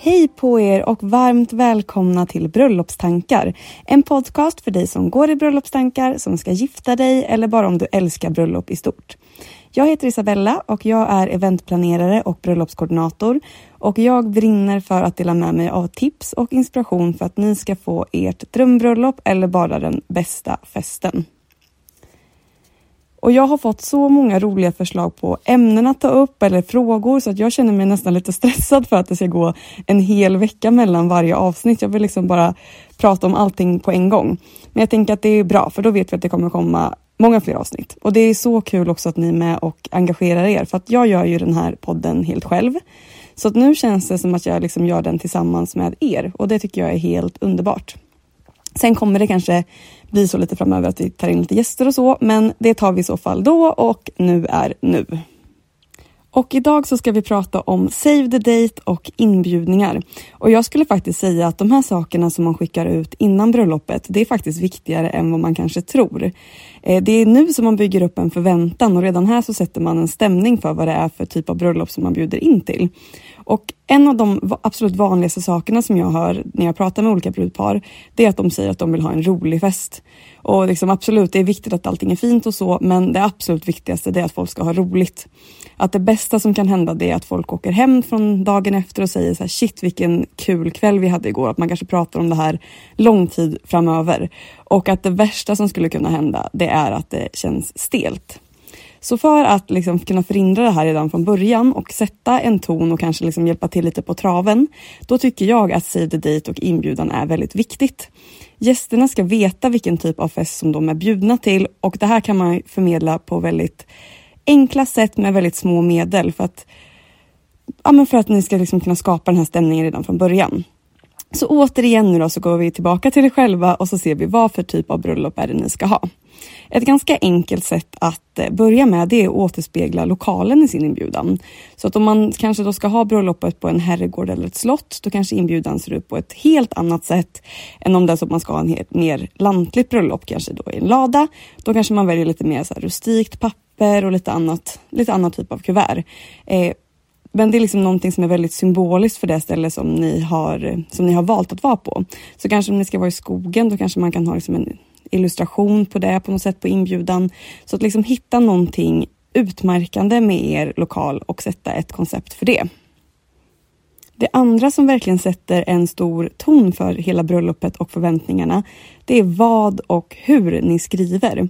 Hej på er och varmt välkomna till Bröllopstankar, en podcast för dig som går i bröllopstankar, som ska gifta dig eller bara om du älskar bröllop i stort. Jag heter Isabella och jag är eventplanerare och bröllopskoordinator, och jag brinner för att dela med mig av tips och inspiration för att ni ska få ert drömbröllop eller bara den bästa festen. Och jag har fått så många roliga förslag på ämnen att ta upp eller frågor, så att jag känner mig nästan lite stressad för att det ska gå en hel vecka mellan varje avsnitt. Jag vill liksom bara prata om allting på en gång. Men jag tänker att det är bra, för då vet vi att det kommer komma många fler avsnitt. Och det är så kul också att ni är med och engagerar er, för att jag gör ju den här podden helt själv. Så att nu känns det som att jag liksom gör den tillsammans med er, och det tycker jag är helt underbart. Sen kommer det kanske bli så lite framöver att vi tar in lite gäster och så, men det tar vi i så fall då, och nu är nu. Och idag så ska vi prata om save the date och inbjudningar. Och jag skulle faktiskt säga att de här sakerna som man skickar ut innan bröllopet, det är faktiskt viktigare än vad man kanske tror. Det är nu som man bygger upp en förväntan, och redan här så sätter man en stämning för vad det är för typ av bröllop som man bjuder in till. Och en av de absolut vanligaste sakerna som jag hör när jag pratar med olika brudpar, det är att de säger att de vill ha en rolig fest. Och liksom absolut, det är viktigt att allting är fint och så, men det absolut viktigaste är att folk ska ha roligt. Att det bästa som kan hända, det är att folk åker hem från dagen efter och säger så här: shit, vilken kul kväll vi hade igår. Att man kanske pratar om det här lång tid framöver. Och att det värsta som skulle kunna hända, det är att det känns stelt. Så för att liksom kunna förhindra det här redan från början och sätta en ton och kanske liksom hjälpa till lite på traven, då tycker jag att save the date och inbjudan är väldigt viktigt. Gästerna ska veta vilken typ av fest som de är bjudna till, och det här kan man förmedla på väldigt enkla sätt med väldigt små medel för att ni ska liksom kunna skapa den här stämningen redan från början. Så återigen nu då, så går vi tillbaka till er själva och så ser vi vad för typ av bröllop är det ni ska ha. Ett ganska enkelt sätt att börja med, det är att återspegla lokalen i sin inbjudan. Så att om man kanske då ska ha bröllopet på en herrgård eller ett slott, då kanske inbjudan ser ut på ett helt annat sätt än om det är så att man ska ha ett mer lantligt bröllop, kanske då i en lada. Då kanske man väljer lite mer så här rustikt papper och lite annat typ av kuvert. Men det är liksom någonting som är väldigt symboliskt för det ställe som ni har valt att vara på. Så kanske om ni ska vara i skogen, då kanske man kan ha liksom en illustration på det på något sätt på inbjudan. Så att liksom hitta någonting utmärkande med er lokal och sätta ett koncept för det. Det andra som verkligen sätter en stor ton för hela bröllopet och förväntningarna, det är vad och hur ni skriver.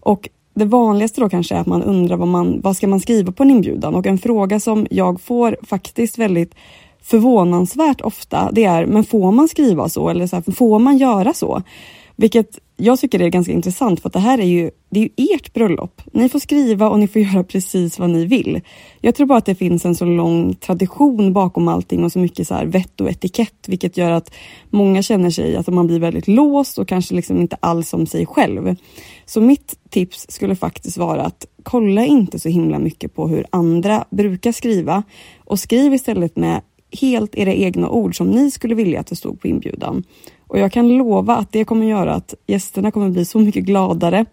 Och det vanligaste då kanske är att man undrar vad ska man skriva på en inbjudan, och en fråga som jag får faktiskt väldigt förvånansvärt ofta, det är: men får man skriva så, eller så här, får man göra så? Vilket jag tycker är ganska intressant, för att det är ju ert bröllop. Ni får skriva och ni får göra precis vad ni vill. Jag tror bara att det finns en så lång tradition bakom allting och så mycket så här vett och etikett. Vilket gör att många känner sig att man blir väldigt låst och kanske liksom inte alls som sig själv. Så mitt tips skulle faktiskt vara att kolla inte så himla mycket på hur andra brukar skriva. Och skriv istället med helt era egna ord som ni skulle vilja att det stod på inbjudan. Och jag kan lova att det kommer göra att gästerna kommer bli så mycket gladare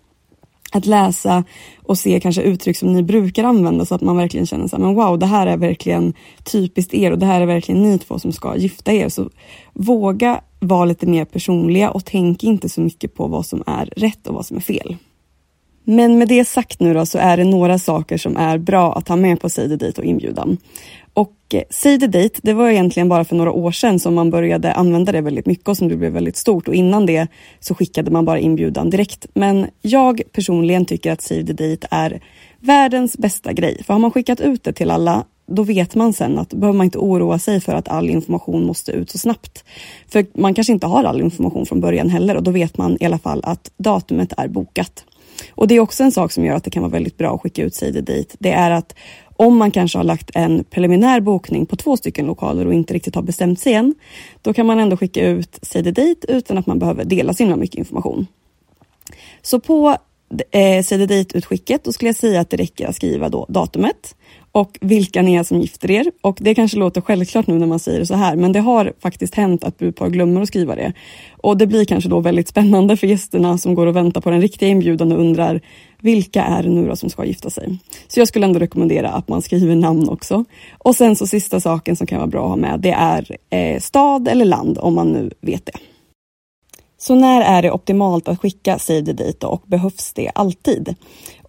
att läsa och se kanske uttryck som ni brukar använda, så att man verkligen känner så här, men wow, det här är verkligen typiskt er och det här är verkligen ni två som ska gifta er. Så våga vara lite mer personliga och tänk inte så mycket på vad som är rätt och vad som är fel. Men med det sagt nu då, så är det några saker som är bra att ha med på Say the Date och inbjudan. Och Say the Date, det var egentligen bara för några år sedan som man började använda det väldigt mycket och som det blev väldigt stort. Och innan det så skickade man bara inbjudan direkt. Men jag personligen tycker att Say the Date är världens bästa grej. För har man skickat ut det till alla, då vet man sen att behöver man inte oroa sig för att all information måste ut så snabbt. För man kanske inte har all information från början heller, och då vet man i alla fall att datumet är bokat. Och det är också en sak som gör att det kan vara väldigt bra att skicka ut Say the Date. Det är att om man kanske har lagt en preliminär bokning på 2 lokaler och inte riktigt har bestämt sig än, då kan man ändå skicka ut Say the Date utan att man behöver dela så himla mycket information. Så på Say the Date-utskicket då skulle jag säga att det räcker att skriva då datumet och vilka ni är som gifter er. Och det kanske låter självklart nu när man säger det så här, men det har faktiskt hänt att brudpar glömmer att skriva det. Och det blir kanske då väldigt spännande för gästerna som går och väntar på den riktiga inbjudan och undrar, vilka är det nu då som ska gifta sig? Så jag skulle ändå rekommendera att man skriver namn också. Och sen så sista saken som kan vara bra att ha med, det är stad eller land om man nu vet det. Så när är det optimalt att skicka Say the Date och behövs det alltid?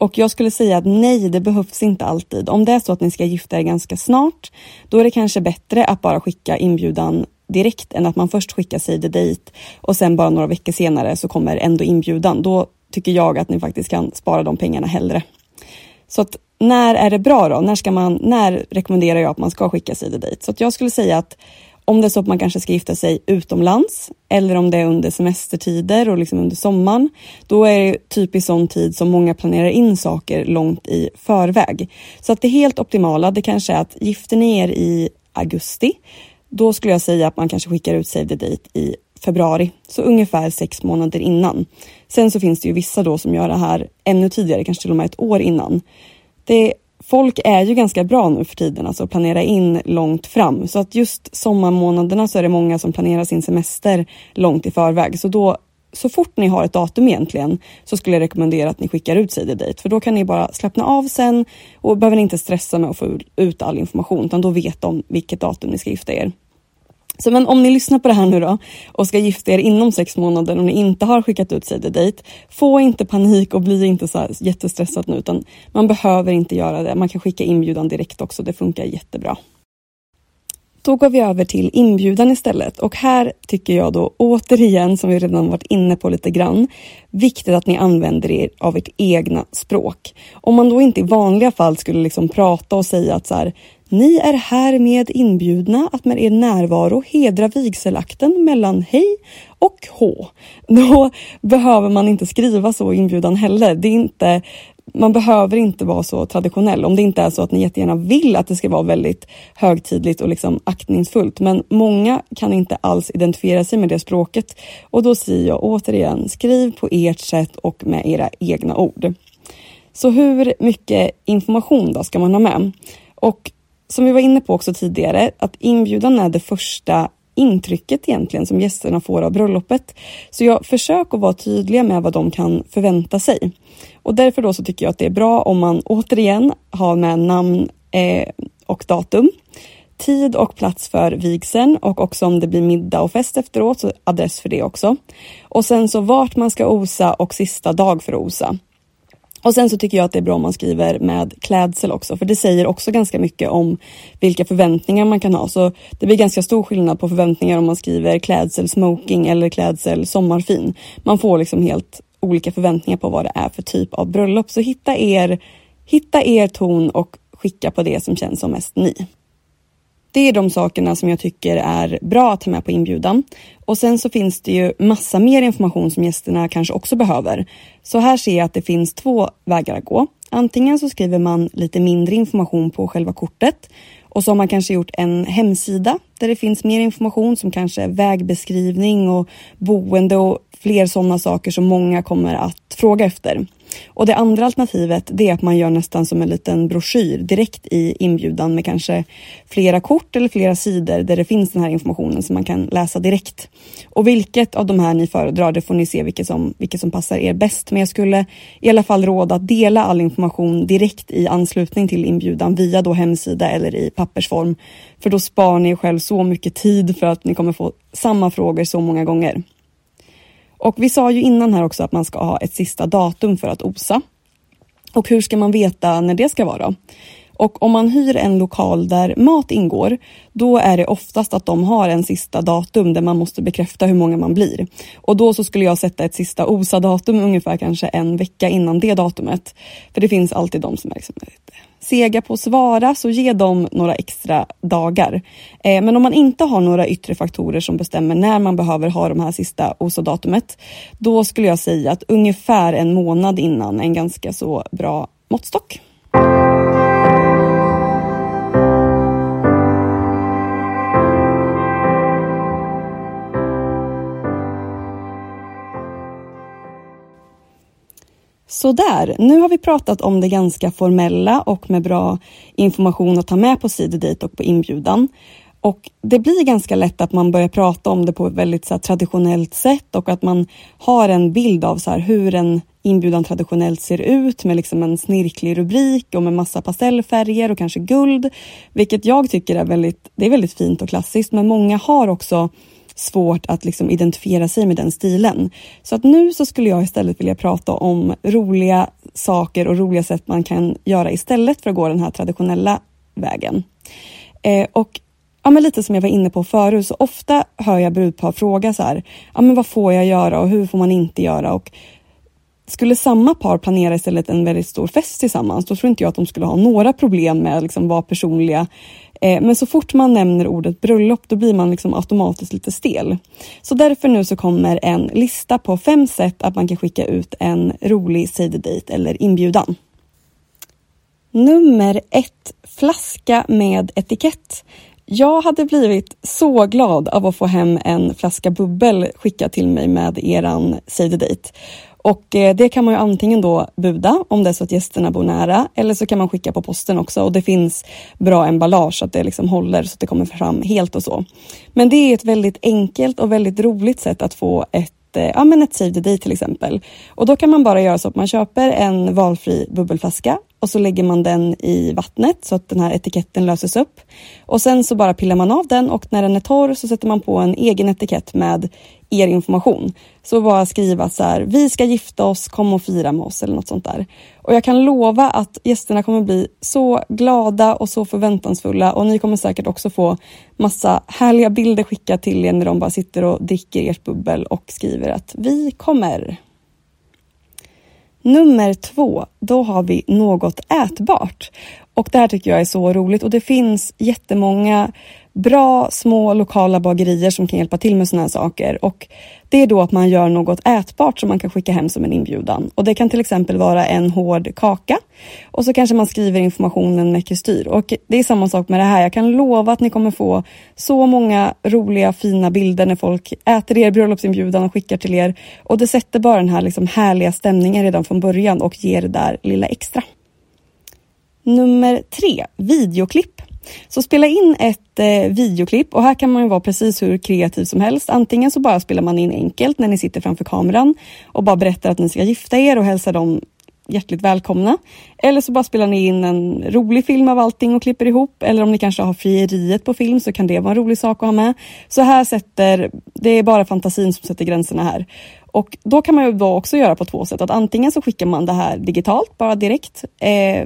Och jag skulle säga att nej, det behövs inte alltid. Om det är så att ni ska gifta er ganska snart, då är det kanske bättre att bara skicka inbjudan direkt än att man först skickar Say the Date och sen bara några veckor senare så kommer ändå inbjudan. Då tycker jag att ni faktiskt kan spara de pengarna hellre. Så att när är det bra då? När rekommenderar jag att man ska skicka Say the Date? Så att jag skulle säga att om det är så att man kanske ska gifta sig utomlands, eller om det är under semestertider och liksom under sommaren, då är det typiskt sån tid som många planerar in saker långt i förväg. Så att det helt optimala, det kanske är att gifter ni er i augusti, då skulle jag säga att man kanske skickar ut Save the Date i februari, så ungefär 6 månader innan. Sen så finns det ju vissa då som gör det här ännu tidigare, kanske till och med 1 år innan. Folk är ju ganska bra nu för tiden, alltså att planera in långt fram. Så att just sommarmånaderna så är det många som planerar sin semester långt i förväg. Så då, så fort ni har ett datum egentligen, så skulle jag rekommendera att ni skickar ut Say the Date. För då kan ni bara slappna av sen och behöver inte stressa med att få ut all information. Utan då vet de vilket datum ni ska gifta er. Så men om ni lyssnar på det här nu då och ska gifta er inom 6 månader och ni inte har skickat ut Say the Date, få inte panik och bli inte så här jättestressad nu, utan man behöver inte göra det. Man kan skicka inbjudan direkt också, det funkar jättebra. Då går vi över till inbjudan istället, och här tycker jag då återigen, som vi redan varit inne på lite grann, viktigt att ni använder er av ert egna språk. Om man då inte i vanliga fall skulle liksom prata och säga att så här, ni är härmed inbjudna att med er närvaro hedra vigselakten mellan hej och hå. Då behöver man inte skriva så i inbjudan heller. Man behöver inte vara så traditionell, om det inte är så att ni jättegärna vill att det ska vara väldigt högtidligt och liksom aktningsfullt. Men många kan inte alls identifiera sig med det språket, och då säger jag återigen, skriv på ert sätt och med era egna ord. Så hur mycket information då ska man ha med? Och som vi var inne på också tidigare, att inbjudan är det första intrycket egentligen som gästerna får av bröllopet. Så jag försöker vara tydliga med vad de kan förvänta sig. Och därför då så tycker jag att det är bra om man återigen har med namn och datum, tid och plats för vigseln, och också om det blir middag och fest efteråt så adress för det också. Och sen så vart man ska osa och sista dag för att osa. Och sen så tycker jag att det är bra om man skriver med klädsel också, för det säger också ganska mycket om vilka förväntningar man kan ha. Så det blir ganska stor skillnad på förväntningar om man skriver klädsel smoking eller klädsel sommarfin. Man får liksom helt olika förväntningar på vad det är för typ av bröllop. Så hitta er ton och skicka på det som känns som mest ni. Det är de sakerna som jag tycker är bra att ta med på inbjudan. Och sen så finns det ju massa mer information som gästerna kanske också behöver. Så här ser jag att det finns två vägar att gå. Antingen så skriver man lite mindre information på själva kortet. Och så har man kanske gjort en hemsida där det finns mer information som kanske vägbeskrivning och boende och fler sådana saker som många kommer att fråga efter. Och det andra alternativet det är att man gör nästan som en liten broschyr direkt i inbjudan med kanske flera kort eller flera sidor där det finns den här informationen som man kan läsa direkt. Och vilket av de här ni föredrar det får ni se vilket som passar er bäst. Men jag skulle i alla fall råda att dela all information direkt i anslutning till inbjudan via då hemsida eller i pappersform. För då sparar ni själv så mycket tid för att ni kommer få samma frågor så många gånger. Och vi sa ju innan här också att man ska ha ett sista datum för att osa. Och hur ska man veta när det ska vara? Och om man hyr en lokal där mat ingår, då är det oftast att de har en sista datum där man måste bekräfta hur många man blir. Och då så skulle jag sätta ett sista osa-datum ungefär kanske en vecka innan det datumet. För det finns alltid de som är liksom sega på att svara, så ge dem några extra dagar. Men om man inte har några yttre faktorer som bestämmer när man behöver ha de här sista OSA-datumet, då skulle jag säga att ungefär en månad innan är en ganska så bra måttstock. Så där, nu har vi pratat om det ganska formella och med bra information att ta med på sidodejt och på inbjudan. Och det blir ganska lätt att man börjar prata om det på ett väldigt så här, traditionellt sätt och att man har en bild av så här, hur en inbjudan traditionellt ser ut med liksom en snirklig rubrik och med massa pastellfärger och kanske guld. Vilket jag tycker är väldigt fint och klassiskt, men många har också svårt att liksom identifiera sig med den stilen. Så att nu så skulle jag istället vilja prata om roliga saker och roliga sätt man kan göra istället för att gå den här traditionella vägen. Och ja, men lite som jag var inne på förut, så ofta hör jag brudpar fråga så här, ja men vad får jag göra och hur får man inte göra? Och skulle samma par planera istället en väldigt stor fest tillsammans, då tror inte jag att de skulle ha några problem med att liksom vara personliga. Men så fort man nämner ordet bröllop, då blir man liksom automatiskt lite stel. Så därför nu så kommer en lista på 5 sätt att man kan skicka ut en rolig sidodejt eller inbjudan. Nummer 1. Flaska med etikett. Jag hade blivit så glad av att få hem en flaska bubbel skickad till mig med eran sidodejt. Och det kan man ju antingen då buda om det är så att gästerna bor nära, eller så kan man skicka på posten också, och det finns bra emballage så att det liksom håller så att det kommer fram helt och så. Men det är ett väldigt enkelt och väldigt roligt sätt att få ett save the day till exempel. Och då kan man bara göra så att man köper en valfri bubbelflaska och så lägger man den i vattnet så att den här etiketten löses upp. Och sen så bara pillar man av den, och när den är torr så sätter man på en egen etikett med er information. Så bara skriva så här, vi ska gifta oss, kom och fira med oss eller något sånt där. Och jag kan lova att gästerna kommer bli så glada och så förväntansfulla, och ni kommer säkert också få massa härliga bilder skickat till er när de bara sitter och dricker ert bubbel och skriver att vi kommer. Nummer 2, då har vi något ätbart. Och det här tycker jag är så roligt, och det finns jättemånga bra små lokala bagerier som kan hjälpa till med såna här saker, och det är då att man gör något ätbart som man kan skicka hem som en inbjudan. Och det kan till exempel vara en hård kaka, och så kanske man skriver informationen med kristyr. Och det är samma sak med det här, jag kan lova att ni kommer få så många roliga fina bilder när folk äter er bröllopsinbjudan och skickar till er, och det sätter bara den här liksom härliga stämningen redan från början och ger det där lilla extra. Nummer 3, videoklipp. Så spela in ett videoklipp, och här kan man ju vara precis hur kreativ som helst. Antingen så bara spelar man in enkelt när ni sitter framför kameran och bara berättar att ni ska gifta er och hälsar dem hjärtligt välkomna. Eller så bara spelar ni in en rolig film av allting och klipper ihop. Eller om ni kanske har frieriet på film så kan det vara en rolig sak att ha med. Så här det är bara fantasin som sätter gränserna här. Och då kan man ju då också göra på 2 sätt. Att antingen så skickar man det här digitalt, bara direkt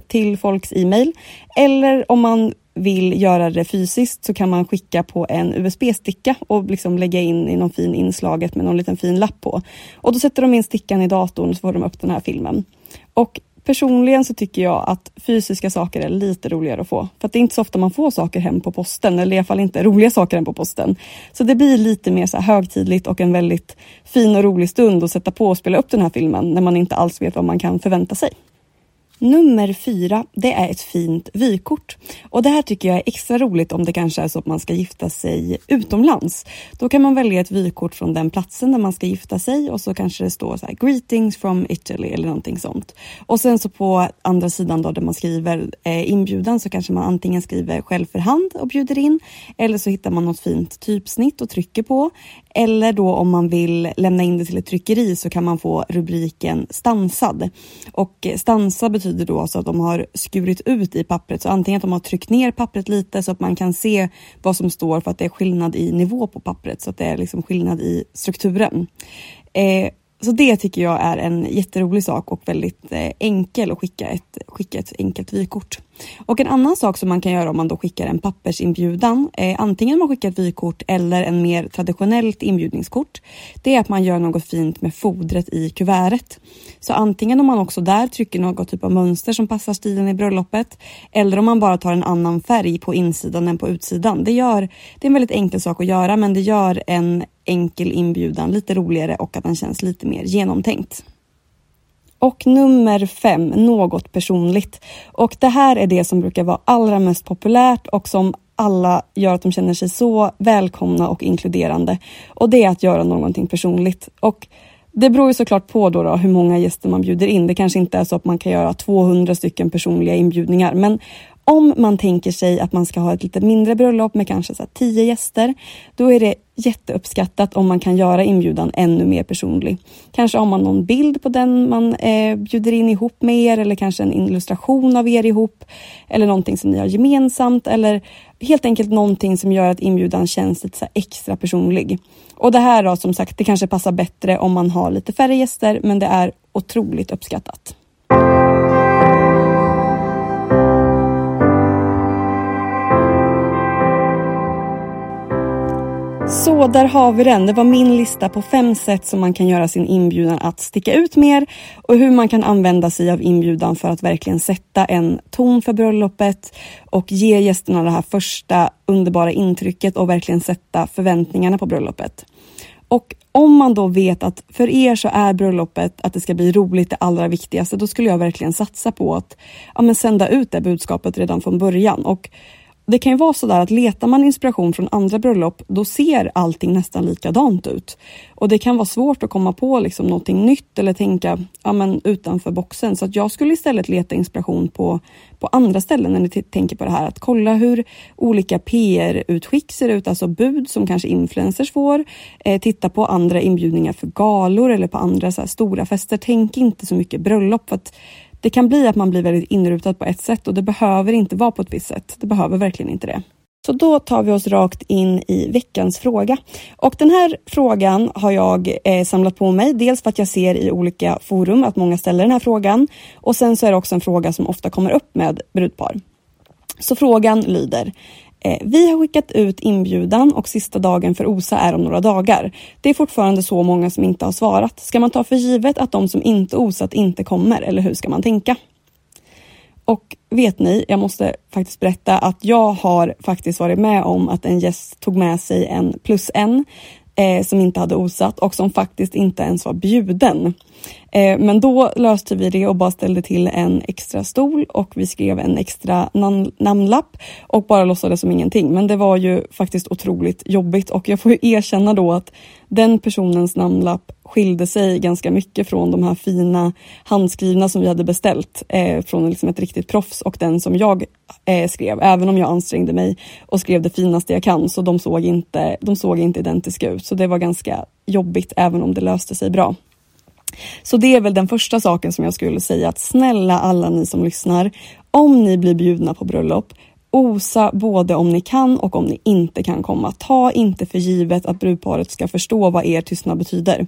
till folks e-mail. Eller om man vill göra det fysiskt så kan man skicka på en USB-sticka och liksom lägga in i någon fin inslaget med någon liten fin lapp på. Och då sätter de in stickan i datorn, så får de upp den här filmen. Och Personligen så tycker jag att fysiska saker är lite roligare att få. För att det är inte så ofta man får saker hem på posten. Eller i alla fall inte roliga saker hem på posten. Så det blir lite mer så här högtidligt och en väldigt fin och rolig stund att sätta på och spela upp den här filmen. När man inte alls vet vad man kan förvänta sig. Nummer 4, det är ett fint vykort. Och det här tycker jag är extra roligt om det kanske är så att man ska gifta sig utomlands. Då kan man välja ett vykort från den platsen där man ska gifta sig. Och så kanske det står så här, greetings from Italy eller någonting sånt. Och sen så på andra sidan då där man skriver inbjudan så kanske man antingen skriver själv för hand och bjuder in. Eller så hittar man något fint typsnitt och trycker på. Eller då om man vill lämna in det till ett tryckeri så kan man få rubriken stansad. Och stansa betyder då alltså att de har skurit ut i pappret. Så antingen att de har tryckt ner pappret lite så att man kan se vad som står för att det är skillnad i nivå på pappret. Så att det är liksom skillnad i strukturen. Så det tycker jag är en jätterolig sak och väldigt enkel att skicka ett enkelt vykort. Och en annan sak som man kan göra om man då skickar en pappersinbjudan, antingen man skickar ett vykort eller en mer traditionellt inbjudningskort, det är att man gör något fint med fodret i kuvertet. Så antingen om man också där trycker något typ av mönster som passar stilen i bröllopet, eller om man bara tar en annan färg på insidan än på utsidan. Det är en väldigt enkel sak att göra, men det gör en enkel inbjudan lite roligare och att den känns lite mer genomtänkt. Och nummer 5, något personligt. Och det här är det som brukar vara allra mest populärt och som alla gör att de känner sig så välkomna och inkluderande. Och det är att göra någonting personligt. Och det beror ju såklart på då hur många gäster man bjuder in. Det kanske inte är så att man kan göra 200 stycken personliga inbjudningar, men om man tänker sig att man ska ha ett lite mindre bröllop med kanske så 10 gäster, då är det jätteuppskattat om man kan göra inbjudan ännu mer personlig. Kanske har man någon bild på den man bjuder in ihop med er, eller kanske en illustration av er ihop, eller någonting som ni har gemensamt, eller helt enkelt någonting som gör att inbjudan känns lite så extra personlig. Och det här då, som sagt, det kanske passar bättre om man har lite färre gäster, men det är otroligt uppskattat. Så där har vi den. Det var min lista på 5 sätt som man kan göra sin inbjudan att sticka ut mer och hur man kan använda sig av inbjudan för att verkligen sätta en ton för bröllopet och ge gästerna det här första underbara intrycket och verkligen sätta förväntningarna på bröllopet. Och om man då vet att för er så är bröllopet att det ska bli roligt det allra viktigaste, då skulle jag verkligen satsa på att sända ut det budskapet redan från början. Och det kan ju vara sådär att letar man inspiration från andra bröllop, då ser allting nästan likadant ut. Och det kan vara svårt att komma på liksom någonting nytt eller tänka utanför boxen. Så att jag skulle istället leta inspiration på andra ställen när ni tänker på det här. Att kolla hur olika PR-utskick ser ut, alltså bud som kanske influencers får. Titta på andra inbjudningar för galor eller på andra så här stora fester. Tänk inte så mycket bröllop, för att det kan bli att man blir väldigt inrutad på ett sätt och det behöver inte vara på ett visst sätt. Det behöver verkligen inte det. Så då tar vi oss rakt in i veckans fråga. Och den här frågan har jag samlat på mig. Dels för att jag ser i olika forum att många ställer den här frågan. Och sen så är det också en fråga som ofta kommer upp med brudpar. Så frågan lyder: vi har skickat ut inbjudan och sista dagen för OSA är om några dagar. Det är fortfarande så många som inte har svarat. Ska man ta för givet att de som inte osat inte kommer, eller hur ska man tänka? Och vet ni, jag måste faktiskt berätta att jag har faktiskt varit med om att en gäst tog med sig en +1 som inte hade osat och som faktiskt inte ens var bjuden. Men då löste vi det och bara ställde till en extra stol och vi skrev en extra namnlapp och bara låtsades som ingenting. Men det var ju faktiskt otroligt jobbigt och jag får ju erkänna då att den personens namnlapp skilde sig ganska mycket från de här fina handskrivna som vi hade beställt från liksom ett riktigt proffs och den som jag skrev. Även om jag ansträngde mig och skrev det finaste jag kan, så de såg inte identiska ut. Så det var ganska jobbigt även om det löste sig bra. Så det är väl den första saken som jag skulle säga, att snälla alla ni som lyssnar, om ni blir bjudna på bröllop, osa både om ni kan och om ni inte kan komma. Ta inte för givet att brudparet ska förstå vad er tystnad betyder.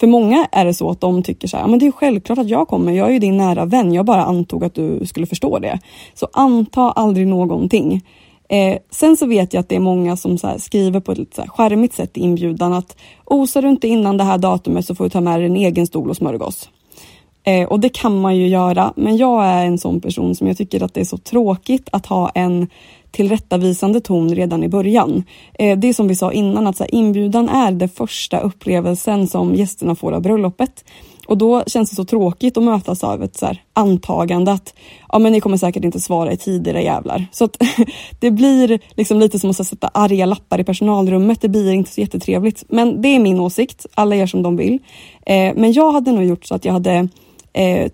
För många är det så att de tycker så här: men det är självklart att jag kommer, jag är ju din nära vän, jag bara antog att du skulle förstå det. Så anta aldrig någonting. Sen så vet jag att det är många som så här skriver på ett lite så här charmigt sätt i inbjudan att osar du inte innan det här datumet så får du ta med dig en egen stol och smörgås. Och det kan man ju göra, men jag är en sån person som jag tycker att det är så tråkigt att ha en tillrättavisande ton redan i början. Det är som vi sa innan, att så här, inbjudan är den första upplevelsen som gästerna får av bröllopet. Och då känns det så tråkigt att mötas av ett så här antagande att ja, men ni kommer säkert inte svara i tid, era jävlar. Så att, det blir liksom lite som att sätta arga lappar i personalrummet. Det blir inte så jättetrevligt. Men det är min åsikt. Alla gör som de vill. Men jag hade nog gjort så att jag hade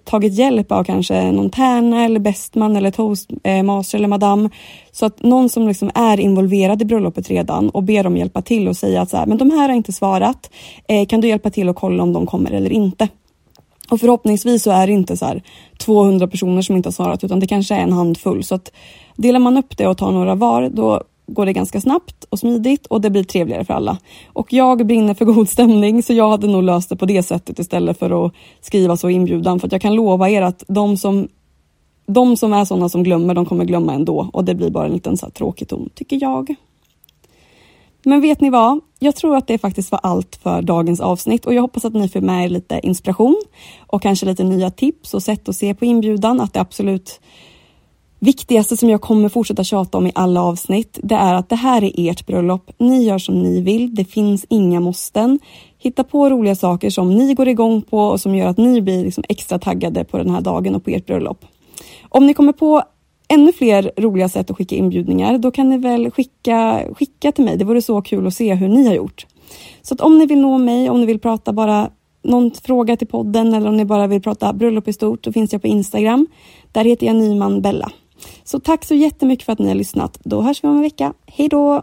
tagit hjälp av kanske någon tärna eller bestman eller toastmaster eller madam, så att någon som liksom är involverad i bröllopet redan och ber dem hjälpa till och säga att så här, men de här har inte svarat, kan du hjälpa till och kolla om de kommer eller inte? Och förhoppningsvis så är det inte så här 200 personer som inte har svarat, utan det kanske är en handfull, så att delar man upp det och tar några var, då går det ganska snabbt och smidigt och det blir trevligare för alla. Och jag brinner för god stämning, så jag hade nog löst det på det sättet istället för att skriva så i inbjudan, för att jag kan lova er att de som är sådana som glömmer, de kommer glömma ändå, och det blir bara en liten så här tråkig ton, tycker jag. Men vet ni vad? Jag tror att det faktiskt var allt för dagens avsnitt, och jag hoppas att ni får med er lite inspiration och kanske lite nya tips och sätt att se på inbjudan, att det absolut viktigaste som jag kommer fortsätta tjata om i alla avsnitt, det är att det här är ert bröllop. Ni gör som ni vill, det finns inga måsten. Hitta på roliga saker som ni går igång på och som gör att ni blir liksom extra taggade på den här dagen och på ert bröllop. Om ni kommer på ännu fler roliga sätt att skicka inbjudningar, då kan ni väl skicka till mig. Det vore så kul att se hur ni har gjort. Så att om ni vill nå mig, om ni vill prata bara någon fråga till podden, eller om ni bara vill prata bröllop i stort, då finns jag på Instagram. Där heter jag Nyman Bella. Så tack så jättemycket för att ni har lyssnat. Då hörs vi om en vecka. Hej då!